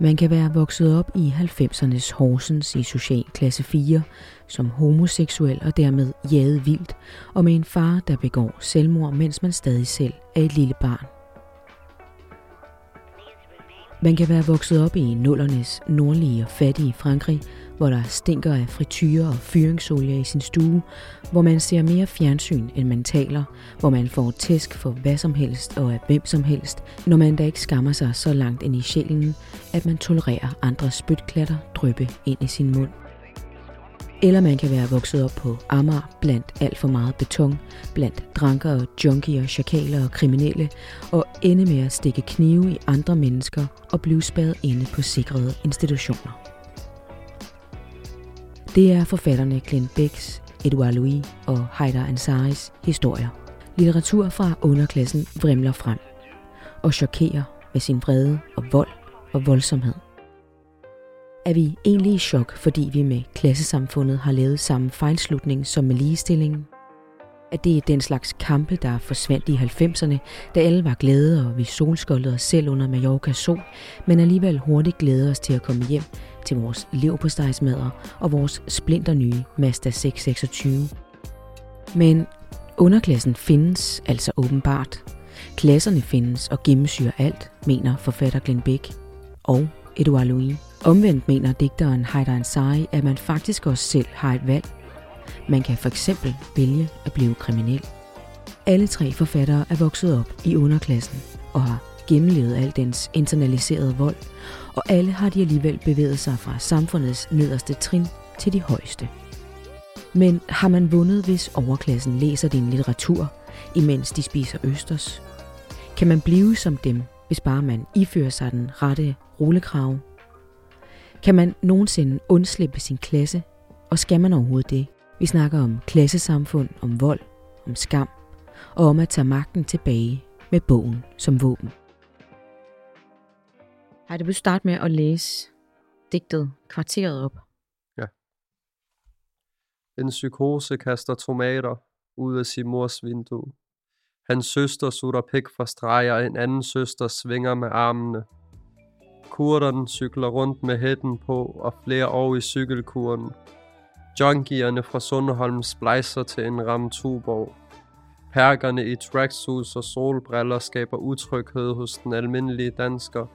Man kan være vokset op i 90'ernes Horsens i social klasse 4, som homoseksuel og dermed jaget vildt, og med en far, der begår selvmord, mens man stadig selv er et lille barn. Man kan være vokset op i 0'ernes nordlige og fattige Frankrig, hvor der stinker af frityre og fyringsolie i sin stue, hvor man ser mere fjernsyn, end man taler, hvor man får tæsk for hvad som helst og af hvem som helst, når man da ikke skammer sig så langt ind i sjælen, at man tolererer andres spytklatter dryppe ind i sin mund. Eller man kan være vokset op på Amager blandt alt for meget beton, blandt dranker og junkier, chakaler og kriminelle, og ende med at stikke knive i andre mennesker og blive spadet inde på sikrede institutioner. Det er forfatterne Glenn Becks, Édouard Louis og Haidar Ansaris historier. Litteratur fra underklassen vrimler frem og chokerer med sin vrede og vold og voldsomhed. Er vi egentlig i chok, fordi vi med klassesamfundet har lavet samme fejlslutning som med ligestillingen? At det er den slags kampe, der forsvandt i 90'erne, da alle var glade og vi solskoldede os selv under Mallorca sol, men alligevel hurtigt glæder os til at komme hjem til vores leverpostejsmadder og vores splinternye Mazda 626. Men underklassen findes altså åbenbart. Klasserne findes og gennemsyrer alt, mener forfatter Glenn Bech og Édouard Louis. Omvendt mener digteren Haidar Ansari, at man faktisk også selv har et valg. Man kan for eksempel vælge at blive kriminel. Alle tre forfattere er vokset op i underklassen og har gennemlevet al dens internaliserede vold, og alle har de alligevel bevæget sig fra samfundets nederste trin til de højeste. Men har man vundet, hvis overklassen læser din litteratur, imens de spiser østers? Kan man blive som dem, hvis bare man ifører sig den rette rullekrave? Kan man nogensinde undslippe sin klasse, og skal man overhovedet det? Vi snakker om klassesamfund, om vold, om skam og om at tage magten tilbage med bogen som våben. Hej, du vil starte med at læse digtet Kvarteret op. Ja. En psykose kaster tomater ud af sin mors vindue. Hans søster sutter pik fra streger, en anden søster svinger med armene. Kurderne cykler rundt med hætten på og flere over i cykelkuren. Junkierne fra Sundholm splejser til en ramme Tuborg. Perkerne i tracksuits og solbriller skaber utryghed hos den almindelige dansker.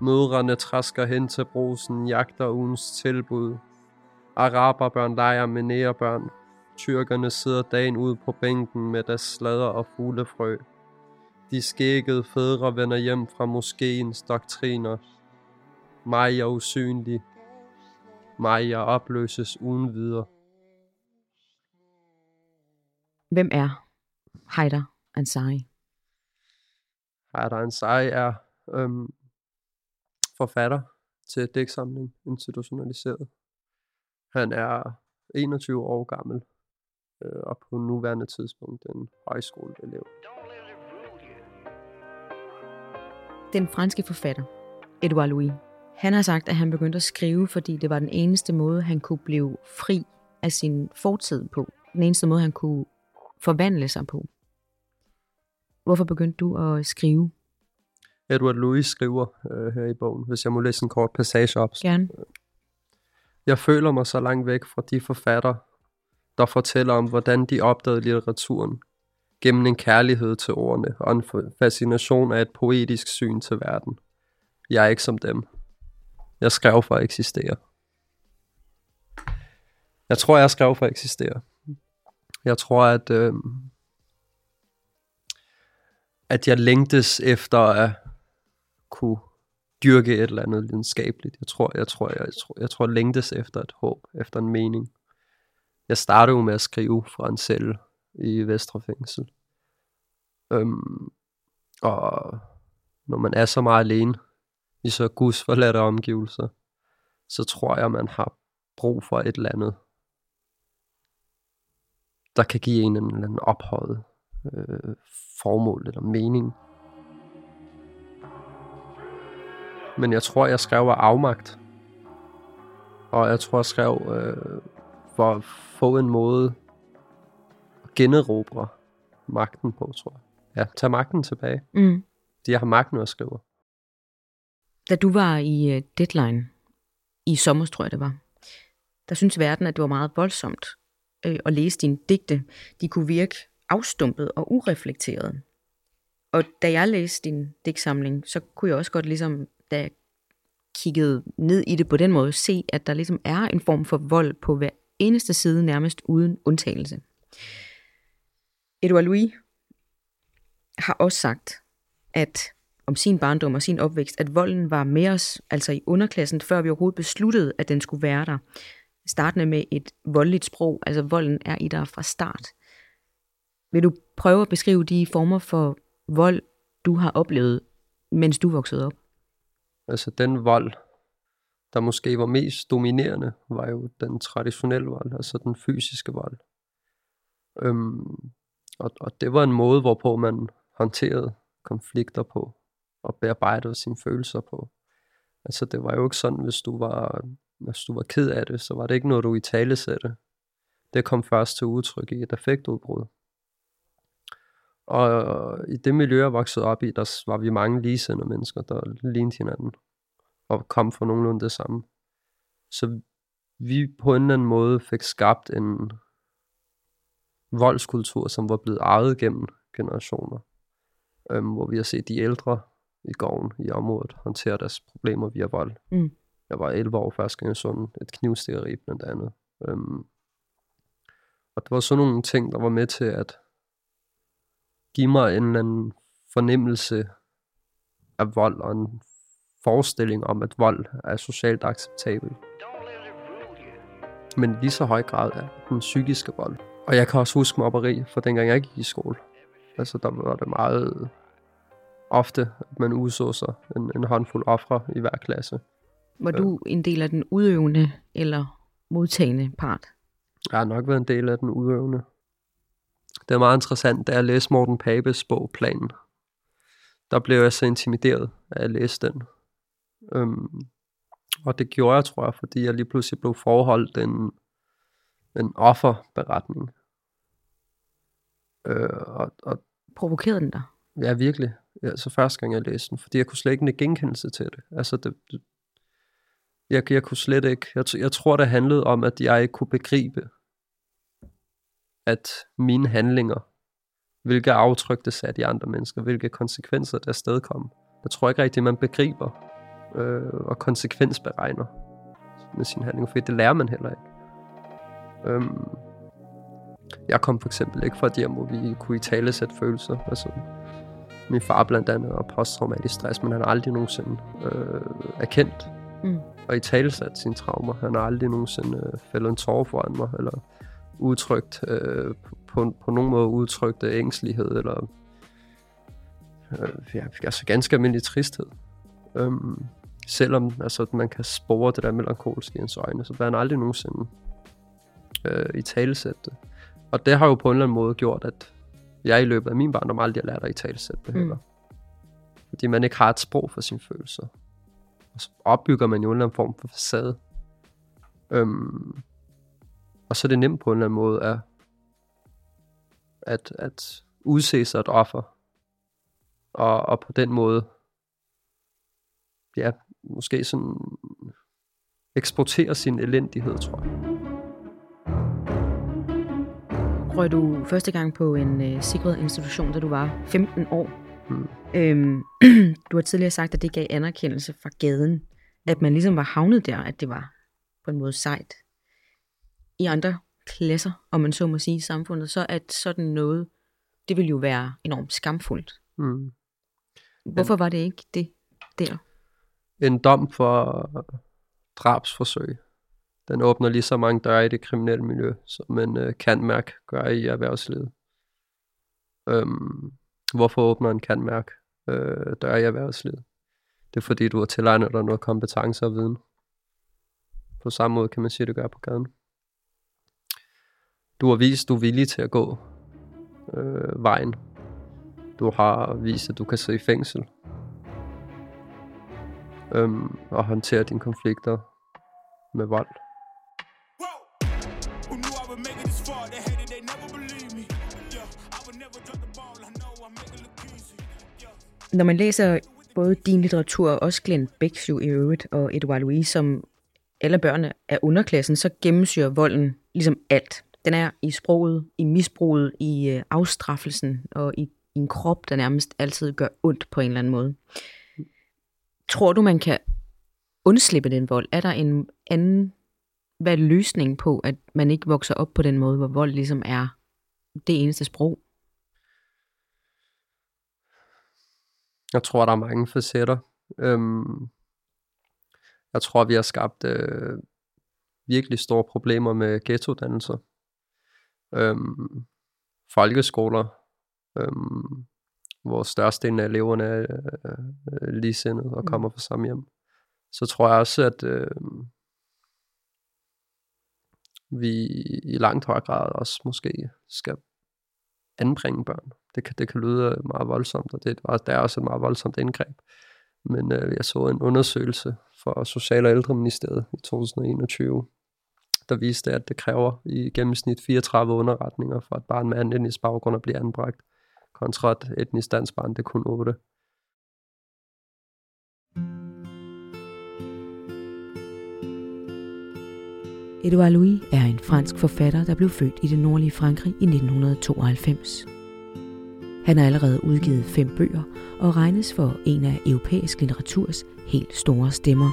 Mødrene træsker hen til brusen, jagter ugens tilbud. Araberbørn leger med nærebørn. Tyrkerne sidder dagen ud på bænken med deres sladder og fuglefrø. De skæggede fædre vender hjem fra moskéens doktriner. Mig er usynlig. Mig er opløses uden videre. Hvem er Haidar Ansari? Haidar Ansari er forfatter til digtsamling Institutionaliseret. Han er 21 år gammel og på nuværende tidspunkt en højskoleelev. Den franske forfatter, Édouard Louis, han har sagt, at han begyndte at skrive, fordi det var den eneste måde, han kunne blive fri af sin fortid på. Den eneste måde, han kunne forvandle sig på. Hvorfor begyndte du at skrive? Édouard Louis skriver her i bogen, hvis jeg må læse en kort passage op. Gerne. Jeg føler mig så langt væk fra de forfattere, der fortæller om, hvordan de opdagede litteraturen. Gennem en kærlighed til ordene og en fascination af et poetisk syn til verden. Jeg er ikke som dem. Jeg skrev for at eksistere. Jeg tror, jeg skrev for at eksistere. Jeg tror, at jeg længtes efter at kunne dyrke et eller andet videnskabeligt. Jeg tror, jeg længtes efter et håb, efter en mening. Jeg startede jo med at skrive fra en celle i Vestre Fængsel. Og når man er så meget alene i så gudsforladte omgivelser, så tror jeg, man har brug for et eller andet, der kan give en eller anden ophøjet formål eller mening. Men jeg tror, jeg skrev af afmagt. Og jeg tror, jeg skrev for at få en måde at generobre magten på, tror jeg. Ja, tage magten tilbage. Mm. De har magten og skriver. Da du var i Deadline i sommer, tror jeg det var, der syntes verden, at det var meget voldsomt at læse dine digte. De kunne virke afstumpet og ureflekteret. Og da jeg læste din digtsamling, så kunne jeg også godt ligesom, da jeg kiggede ned i det på den måde, se, at der ligesom er en form for vold på hver eneste side, nærmest uden undtagelse. Édouard Louis har også sagt, at om sin barndom og sin opvækst, at volden var med os, altså i underklassen, før vi overhovedet besluttede, at den skulle være der. Startende med et voldeligt sprog, altså volden er i dig fra start. Vil du prøve at beskrive de former for vold, du har oplevet, mens du voksede op? Altså den vold, der måske var mest dominerende, var jo den traditionelle vold, altså den fysiske vold. Og det var en måde, hvorpå man håndterede konflikter på, og bearbejdede sine følelser på. Altså det var jo ikke sådan, hvis du var ked af det, så var det ikke noget, du italesatte. Det kom først til udtryk i et affektudbrud. Og i det miljø, jeg voksede op i, der var vi mange ligesindede mennesker, der lignede hinanden og kom fra nogenlunde det samme. Så vi på en eller anden måde fik skabt en voldskultur, som var blevet arvet gennem generationer. Hvor vi har set de ældre i gården i området håndtere deres problemer via vold. Mm. Jeg var 11 år første gang i sådan et knivstikkeri blandt andet. Og det var sådan nogle ting, der var med til at give mig en eller anden fornemmelse af vold og en forestilling om, at vold er socialt acceptabel. Men lige så høj grad er den psykiske vold. Og jeg kan også huske mobberi fra dengang jeg gik i skole. Altså der var det meget ofte, at man udså sig en håndfuld ofre i hver klasse. Var du en del af den udøvende eller modtagende part? Jeg har nok været en del af den udøvende. Det er meget interessant, da jeg læste Morten Papes bog Planen. Der blev jeg så intimideret af at læse den. Og det gjorde jeg, tror jeg, fordi jeg lige pludselig blev forholdt en offerberetning. Og provokerede den dig? Ja, virkelig. Ja, så første gang jeg læste den, fordi jeg kunne slet ikke en genkendelse til det. Altså, jeg kunne slet ikke. Jeg tror, det handlede om, at jeg ikke kunne begribe, at mine handlinger, hvilke aftryk det satte i andre mennesker, hvilke konsekvenser der afstedkom. Jeg tror ikke rigtigt, man begriber og konsekvensberegner med sine handlinger, for det lærer man heller ikke. Jeg kom for eksempel ikke fra et hjem, hvor vi kunne italesætte følelser. Altså, min far blandt andet har posttraumatisk stress, men han har aldrig nogensinde erkendt og italesat sine traumer. Han har aldrig nogensinde fældet en tårer foran mig, eller udtrykt på nogen måde udtrykt ængstelighed, eller altså ganske almindelig tristhed. Selvom altså, man kan spore det der melankolske i ens øjne, så bliver han aldrig nogensinde italesætte det. Og det har jo på en eller anden måde gjort, at jeg i løbet af min barndom aldrig har lært at italesætte det heller. Fordi man ikke har et sprog for sine følelser. Og så opbygger man jo en eller anden form for facade. Og så er det nemt på en eller anden måde at udse sig et offer. Og på den måde, ja, måske sådan eksportere sin elendighed, tror jeg. Røg du første gang på en sikret institution, da du var 15 år. Du har tidligere sagt, at det gav anerkendelse fra gaden. At man ligesom var havnet der, at det var på en måde sejt. I andre klasser, om man så må sige, i samfundet, så at sådan noget, det ville jo være enormt skamfuldt. Hvorfor var det ikke det der? En dom for drabsforsøg. Den åbner lige så mange døre i det kriminelle miljø, som en kantmærk gør i erhvervslivet. Hvorfor åbner en kantmærk døre i erhvervslivet? Det er fordi, du har tilegnet dig noget kompetence og viden. På samme måde kan man sige, det gør på gaden. Du har vist, du er villig til at gå vejen. Du har vist, at du kan sidde i fængsel. Og håndtere dine konflikter med vold. Når man læser både din litteratur og også Glenn Becks i øvrigt og Édouard Louis, som alle børnene af underklassen, så gennemsyrer volden ligesom alt. Den er i sproget, i misbruget, i afstraffelsen og i en krop, der nærmest altid gør ondt på en eller anden måde. Tror du, man kan undslippe den vold? Er der en anden løsning på, at man ikke vokser op på den måde, hvor vold ligesom er det eneste sprog? Jeg tror, der er mange facetter. Jeg tror, vi har skabt virkelig store problemer med ghettodannelser. Folkeskoler, hvor størstedelen af eleverne er ligesindede og kommer fra samme hjem. Så tror jeg også, at vi i langt højere grad også måske skal anbringe børn. Det kan lyde meget voldsomt, og det er også et meget voldsomt indgreb. Men jeg så en undersøgelse fra Social- og Ældreministeriet i 2021, der viste, at det kræver i gennemsnit 34 underretninger for et barn med anden etnisk baggrund at blive anbragt, kontra et etnisk dansk barn, det kun 8. Édouard Louis er en fransk forfatter, der blev født i det nordlige Frankrig i 1992. Han har allerede udgivet 5 bøger og regnes for en af europæisk litteraturs helt store stemmer.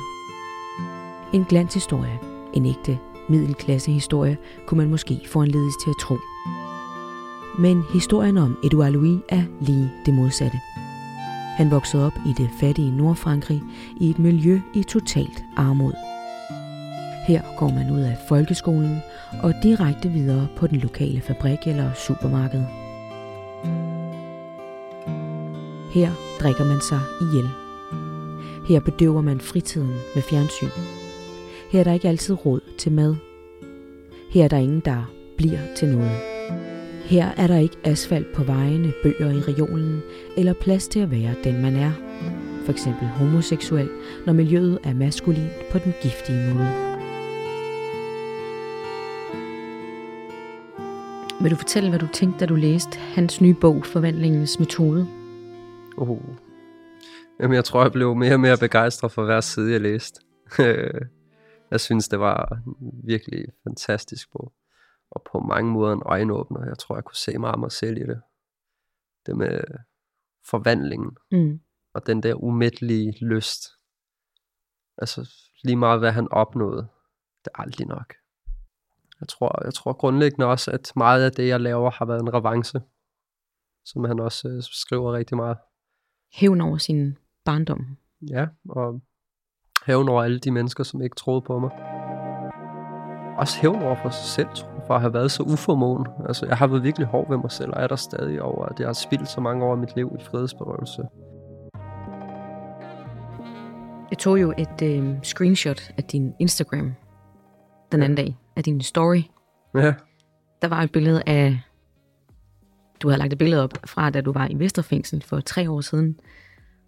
En glanshistorie, en ægte middelklassehistorie, kunne man måske foranledes til at tro. Men historien om Édouard Louis er lige det modsatte. Han voksede op i det fattige Nordfrankrig i et miljø i totalt armod. Her går man ud af folkeskolen og direkte videre på den lokale fabrik eller supermarked. Her drikker man sig ihjel. Her bedøver man fritiden med fjernsyn. Her er der ikke altid råd til mad. Her er der ingen, der bliver til noget. Her er der ikke asfalt på vejene, bøger i reolen eller plads til at være den, man er. For eksempel homoseksuel, når miljøet er maskulint på den giftige måde. Vil du fortælle, hvad du tænkte, da du læste hans nye bog, Forvandlingens Metode? Jamen, jeg tror, jeg blev mere og mere begejstret for hver side, jeg læste. Jeg synes, det var virkelig fantastisk bog. Og på mange måder en øjenåbner. Jeg tror, jeg kunne se meget af mig selv i det. Det med forvandlingen. Og den der umættelige lyst. Altså lige meget, hvad han opnåede. Det er aldrig nok. Jeg tror grundlæggende også, at meget af det, jeg laver, har været en revanche. Som han også skriver rigtig meget. Hævn over sin barndom. Ja, og hævn over alle de mennesker, som ikke troede på mig. Også hævn over for sig selv, for at have været så uformåen. Altså, jeg har været virkelig hård ved mig selv, og er der stadig over, at jeg har spildt så mange år af mit liv i frihedsberøvelse. Jeg tog jo et screenshot af din Instagram den anden dag, af din story. Ja. Der var et billede af... Du havde lagt et billede op fra, da du var i Vestre Fængsel for 3 år siden,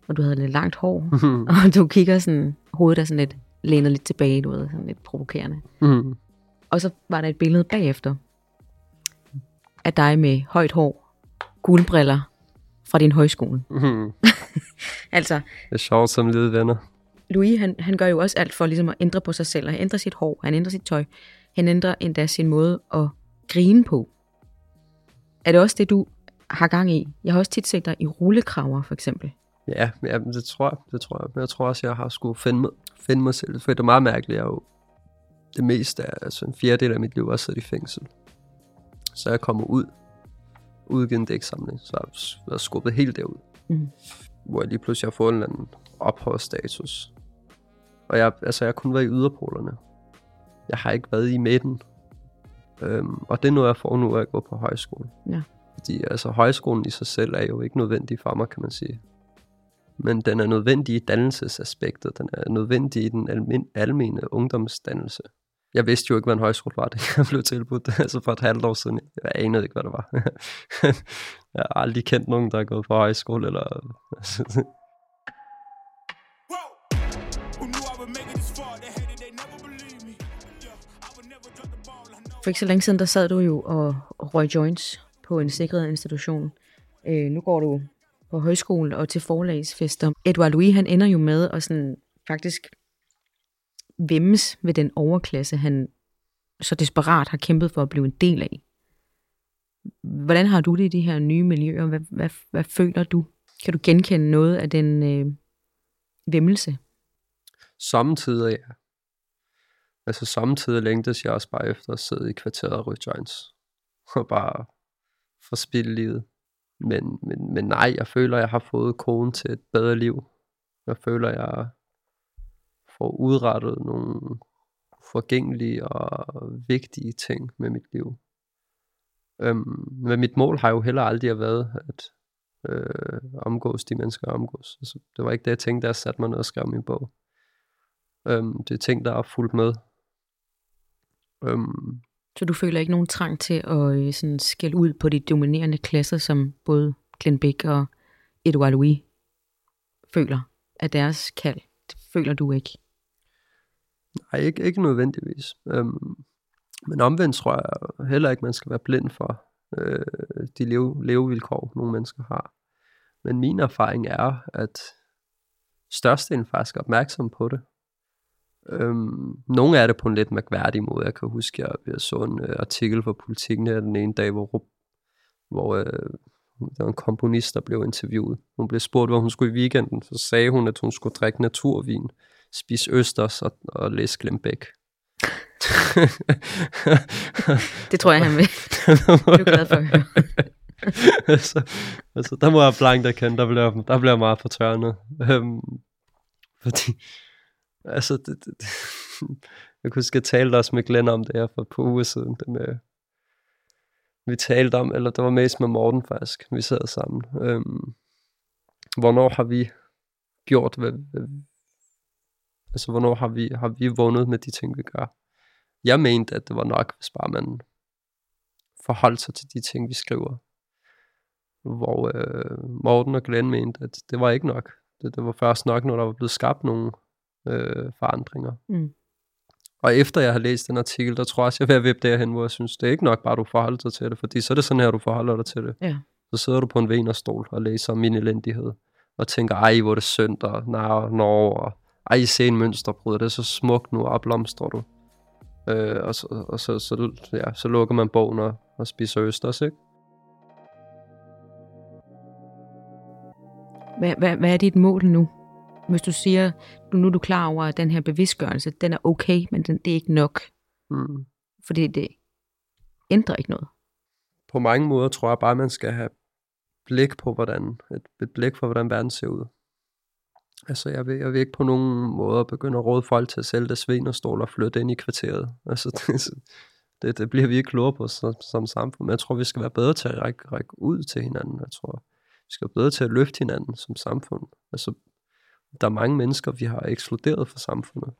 og du havde lidt langt hår, og du kigger sådan, hovedet er sådan lidt, lænet lidt tilbage, du ved, sådan lidt provokerende. Og så var der et billede bagefter af dig med højt hår, gule briller fra din højskole. Altså, det er sjovt som lede venner. Louis, han gør jo også alt for ligesom at ændre på sig selv, og han ændrer sit hår, han ændrer sit tøj, han ændrer endda sin måde at grine på. Er det også det, du har gang i? Jeg har også tit set dig i rullekraver, for eksempel. Ja, det tror jeg. Men jeg tror også, jeg har skulle finde mig selv. For det er meget mærkeligt. Jeg er jo det meste af, altså en fjerdedel af mit liv, også siddet i fængsel. Så jeg kommer ud, udgivet en dæksamling. Så jeg har skubbet helt derud. Hvor jeg lige pludselig har fået en eller anden opholdsstatus. Og jeg har kun været i yderpolerne. Jeg har ikke været i midten. Og det er noget, jeg får nu, at jeg går på højskole. Ja. Fordi altså, højskolen i sig selv er jo ikke nødvendig for mig, kan man sige. Men den er nødvendig i dannelsesaspektet. Den er nødvendig i den almene ungdomsdannelse. Jeg vidste jo ikke, hvad en højskole var, da jeg blev tilbudt. Altså for et halvt år siden. Jeg anede ikke, hvad det var. Jeg har aldrig kendt nogen, der er gået på højskole. Eller... For ikke så længe siden, der sad du jo og røg joints på en sikret institution. Nu går du på højskole og til forlagsfester. Édouard Louis, han ender jo med at sådan faktisk vemmes ved den overklasse, han så desperat har kæmpet for at blive en del af. Hvordan har du det i de her nye miljøer? Hvad føler du? Kan du genkende noget af den vemmelse? Sommetider, ja. Altså sommetider længtes jeg også bare efter at sidde i kvarteret og ryge joints og bare forspilde livet. Men nej, jeg føler, jeg har fået koden til et bedre liv. Jeg føler, jeg får udrettet nogle forgængelige og vigtige ting med mit liv. Men mit mål har jo heller aldrig været at omgås de mennesker, jeg omgås. Altså, det var ikke det, jeg tænkte, da jeg satte mig ned og skrev min bog. Det er ting, der er fulgt med. Så du føler ikke nogen trang til at sådan skælde ud på de dominerende klasser, som både Glenn Bech og Édouard Louis føler af deres kald? Det føler du ikke? Nej, ikke nødvendigvis. Men omvendt tror jeg heller ikke, man skal være blind for de levevilkår, nogle mennesker har. Men min erfaring er, at størstedelen faktisk er opmærksom på det. Nogle af det på en lidt mærkværdig måde. Jeg kan huske, at jeg så en artikel fra Politiken her den ene dag, hvor der var en komponist, der blev interviewet. Hun blev spurgt, hvor hun skulle i weekenden. Så sagde hun, at hun skulle drikke naturvin, spise østers og læse Glenn Bech. Det tror jeg, han vil. Det er du glad for at høre. altså, der må jeg blankt erkende, der bliver meget fortørnet. Fordi altså, jeg kunne huske, at jeg talte også med Glenn om det her for et par uger siden. Vi talte om, eller det var mest med Morten faktisk, vi sad sammen. Hvornår har vi gjort, altså hvornår har vi vundet med de ting, vi gør? Jeg mente, at det var nok, hvis bare man forholdt sig til de ting, vi skriver. Hvor Morten og Glenn mente, at det var ikke nok. Det var først nok, når der var blevet skabt nogle forandringer. Mm. Og efter jeg har læst den artikel, der tror jeg også, jeg er ved at vippe derhen, hvor jeg synes, det er ikke nok bare, du forholder dig til det, fordi så er det sådan her, du forholder dig til det. Ja. Så sidder du på en venerstol og læser om min elendighed, og tænker, ej, hvor er det synd, og nej, og ej, se en mønsterbrud, det er så smukt nu, og blomstrer du. Så lukker man bogen og spiser østers, ikke? Hvad er dit mål nu? Hvis du siger, nu er du klar over, at den her bevidstgørelse, den er okay, men det er ikke nok. Mm. Fordi det ændrer ikke noget. På mange måder tror jeg bare, man skal have blik på, et blik for, hvordan verden ser ud. Altså, jeg vil ikke på nogen måder begynde at råde folk til at sælge deres venerstol og flytte ind i kvarteret. Altså, det bliver vi ikke klogere på som samfund. Men jeg tror, vi skal være bedre til at række ud til hinanden. Jeg tror, vi skal være bedre til at løfte hinanden som samfund. Altså, der er mange mennesker, vi har ekskluderet fra samfundet.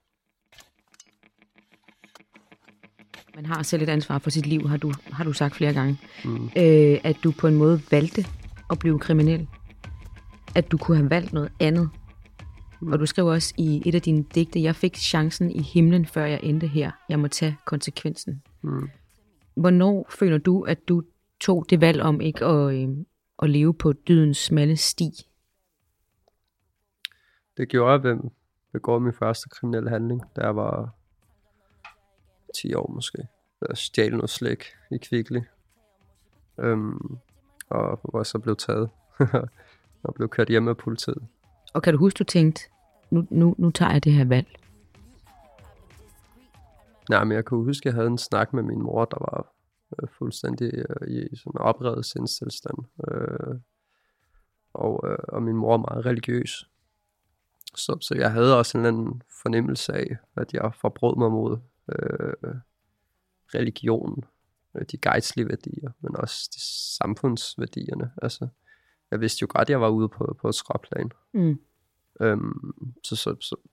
Man har selv et ansvar for sit liv, har du sagt flere gange. Mm. At du på en måde valgte at blive kriminel. At du kunne have valgt noget andet. Og du skrev også i et af dine digte, jeg fik chancen i himlen, før jeg endte her. Jeg må tage konsekvensen. Mm. Hvornår føler du, at du tog det valg om ikke at leve på dydens smalle sti? Det gjorde jeg, hvem begår min første kriminelle handling, da jeg var 10 år måske. Jeg stjal noget slik i Kvickly. Og hvor så blev taget og blev kørt hjem af politiet. Og kan du huske, du tænkte, nu tager jeg det her valg? Nej, men jeg kunne huske, jeg havde en snak med min mor, der var fuldstændig i sådan en oprevet sindstilstand. Og min mor er meget religiøs. Så jeg havde også en eller anden fornemmelse af, at jeg forbrød mig mod religionen, de gejstlige værdier, men også de samfundsværdierne. Altså, jeg vidste jo godt, at jeg var ude på et skråplan. Mm.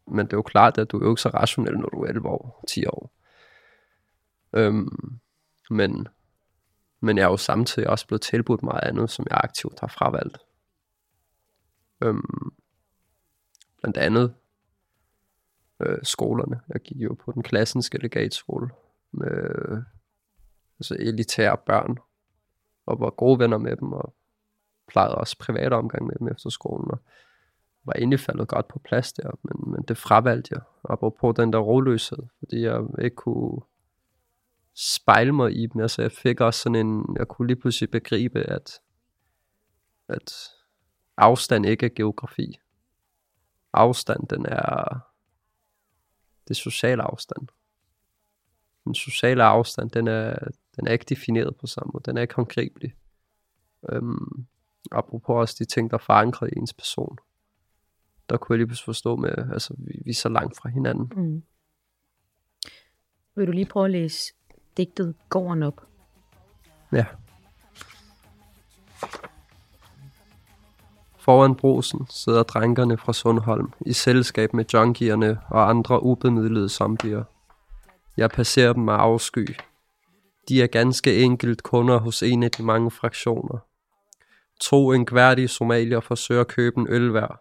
Men det er jo klart, at du er jo ikke så rationel, når du er 11 år, 10 år. Men jeg er jo samtidig også blevet tilbudt meget andet, som jeg aktivt har fravalgt. Blandt andet skolerne. Jeg gik jo på den Classenske Legatskole med elitære børn, og var gode venner med dem, og plejede også privat omgang med dem efter skolen, og var egentlig faldet godt på plads der, men det fravalgte jeg, apropos den der roløshed, fordi jeg ikke kunne spejle mig i dem, altså jeg fik også sådan en, jeg kunne lige pludselig begribe, at afstand ikke er geografi. Afstand, den er det sociale afstand. Den sociale afstand, den er ikke defineret på samme måde, den er ikke håndgribelig. Apropos også de ting, der forankrer i ens person. Der kunne jeg lige pludselig forstå med, altså vi er så langt fra hinanden. Mm. Vil du lige prøve at læse digtet Gården op? Ja. Foran brosen sidder drænkerne fra Sundholm i selskab med junkierne og andre ubemidlede zombier. Jeg passerer dem med afsky. De er ganske enkelt kunder hos en af de mange fraktioner. 2 enkværdige somalier forsøger at købe en øl hver,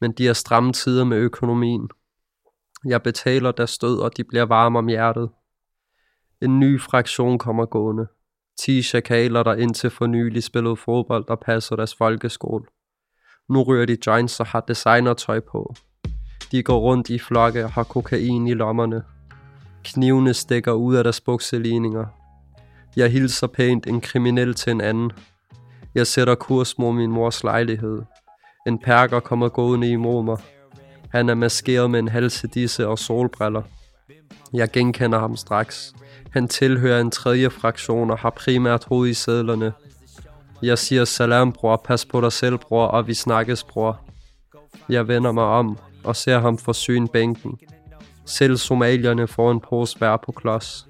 men de har stramme tider med økonomien. Jeg betaler deres stød, og de bliver varme om hjertet. En ny fraktion kommer gående. 10 chakaler, der indtil for nylig spillede fodbold og passer deres folkeskole. Nu ryger de joints og har designertøj på. De går rundt i flokke og har kokain i lommerne. Knivene stikker ud af deres bukseligninger. Jeg hilser pænt en kriminel til en anden. Jeg sætter kurs mod min mors lejlighed. En perker kommer gående imod mig. Han er maskeret med en halsedisse og solbriller. Jeg genkender ham straks. Han tilhører en tredje fraktion og har primært hoved i sedlerne. Jeg siger salam, bror, pas på dig selv, bror, og vi snakkes, bror. Jeg vender mig om og ser ham forsyne bænken. Selv somalierne får en pose bær på klods.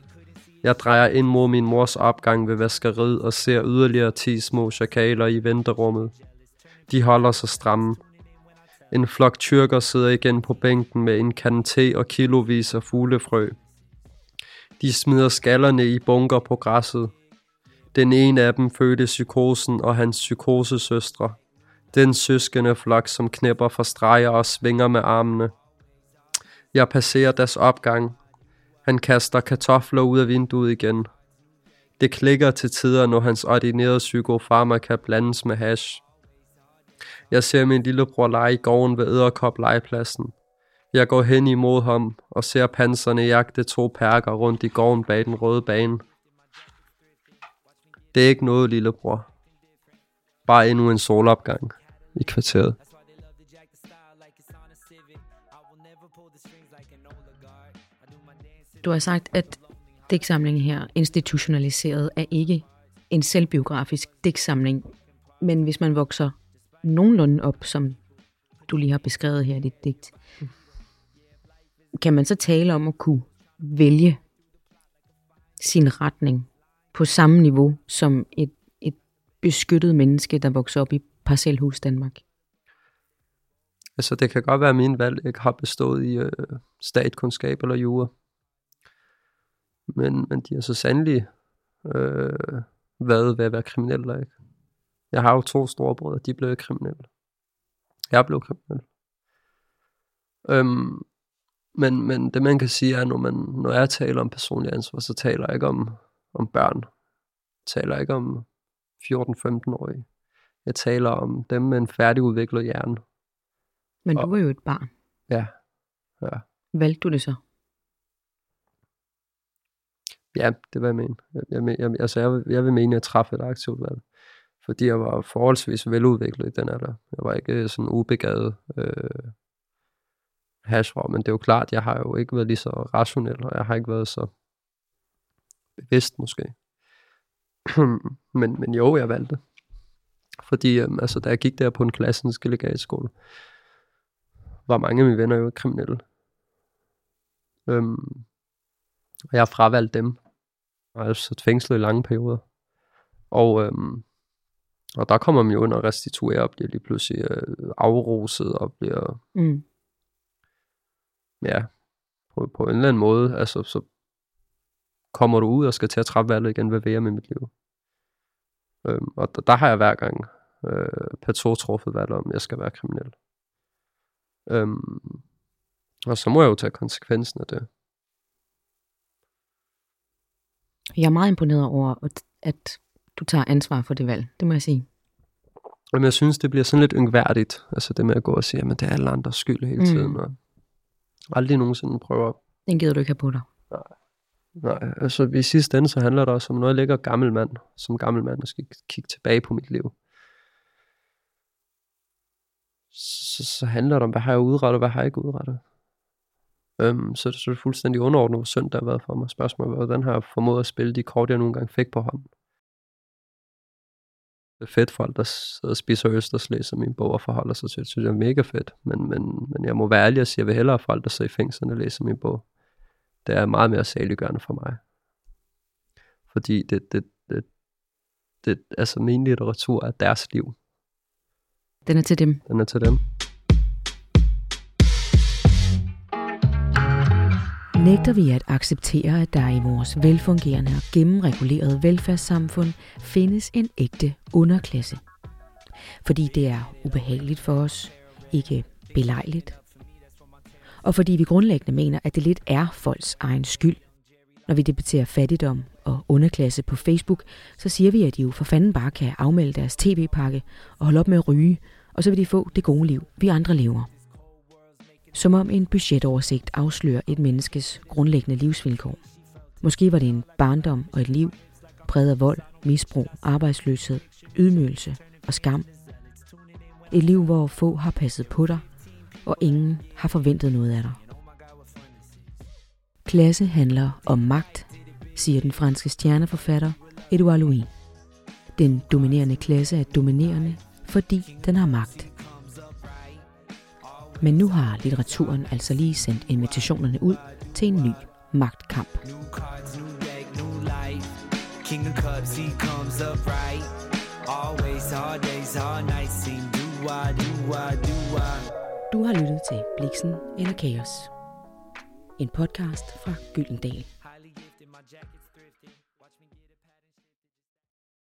Jeg drejer ind mod min mors opgang ved vaskeriet og ser yderligere 10 små chakaler i venterummet. De holder sig stramme. En flok tyrker sidder igen på bænken med en kande te og kilovis af fuglefrø. De smider skallerne i bunker på græsset. Den ene af dem fødte psykosen og hans psykosesøstre. Den søskende flok, som knæpper fra streger og svinger med armene. Jeg passerer deres opgang. Han kaster kartofler ud af vinduet igen. Det klikker til tider, når hans ordinerede psykofarmaka blandes med hash. Jeg ser min lillebror lege i gården ved æderkop-legepladsen. Jeg går hen imod ham og ser panserne jagte 2 perker rundt i gården bag den røde bane. Det er ikke noget, lillebror. Bare endnu en solopgang i kvarteret. Du har sagt, at digtsamlingen her, institutionaliseret, er ikke en selvbiografisk digtsamling. Men hvis man vokser nogenlunde op, som du lige har beskrevet her i dit digt, kan man så tale om at kunne vælge sin retning på samme niveau som et beskyttet menneske, der vokser op i parcelhus Danmark? Altså, det kan godt være, at min valg ikke har bestået i statkundskab eller jura. Men de har så sandelig været ved at være kriminelle eller ikke. Jeg har jo 2 storebrødre, de blev kriminelle. Jeg blev kriminel. Men det man kan sige er, når jeg taler om personlig ansvar, så taler jeg ikke om børn. Jeg taler ikke om 14-15-årige. Jeg taler om dem med en færdigudviklet hjerne. Men du var jo et barn. Ja. Valgte du det så? Ja, det var jeg mener. Jeg vil mene, at jeg træffe et aktivt valg. Fordi jeg var forholdsvis veludviklet i den alder. Jeg var ikke sådan ubegavet hashrav, men det er jo klart, jeg har jo ikke været lige så rationel, og jeg har ikke været så bevidst måske. men jo, jeg valgte. Fordi da jeg gik der på en Classenske Legatskole, var mange af mine venner jo kriminelle. Og jeg har fravalgt dem. Og jeg har sat fængslet i lange perioder. Og der kommer man jo ind og restituerer og bliver lige pludselig afroset og bliver... Mm. Ja, på en eller anden måde, altså så kommer du ud og skal til at træffe valget igen, hvad vil jeg med mit liv? Og der har jeg hver gang truffet valget om, jeg skal være kriminel. Og så må jeg jo tage konsekvensen af det. Jeg er meget imponeret over, at du tager ansvar for det valg, det må jeg sige. Men jeg synes, det bliver sådan lidt yngværdigt. Altså det med at gå og sige, at det er alle andres skyld hele tiden. Og aldrig nogensinde prøver. Den gider du ikke have på dig. Nej, altså i sidste ende, så handler det også om, når jeg ligger gammel mand, som gammel mand, og skal kigge tilbage på mit liv. Så handler det om, hvad har jeg udrettet, og hvad har jeg ikke udrettet. Så er det fuldstændig underordnet, hvor synd der har været for mig. Spørgsmålet, hvordan har jeg formået at spille de kort, jeg nogle gange fik på hånden? Det er fedt folk, der sidder og spiser østerslæs, som mine bog og forholder sig til. Det synes jeg er mega fedt. Men jeg må være ærlig og sige, at jeg vil hellere folk, der sidder i fængslerne og læser min bog. Det er meget mere saliggørende for mig. Fordi det, altså min litteratur er deres liv. Den er til dem. Nægter vi at acceptere, at der i vores velfungerende og gennemregulerede velfærdssamfund findes en ægte underklasse? Fordi det er ubehageligt for os, ikke belejligt. Og fordi vi grundlæggende mener, at det lidt er folks egen skyld. Når vi debatterer fattigdom og underklasse på Facebook, så siger vi, at de jo for fanden bare kan afmelde deres tv-pakke og holde op med at ryge, og så vil de få det gode liv, vi andre lever. Som om en budgetoversigt afslører et menneskes grundlæggende livsvilkår. Måske var det en barndom og et liv præget af vold, misbrug, arbejdsløshed, ydmygelse og skam. Et liv, hvor få har passet på dig, og ingen har forventet noget af dig. Klasse handler om magt, siger den franske stjerneforfatter Édouard Louis. Den dominerende klasse er dominerende, fordi den har magt. Men nu har litteraturen altså lige sendt invitationerne ud til en ny magtkamp. Du har lyttet til Bliksen eller Chaos. En podcast fra Gyldendal.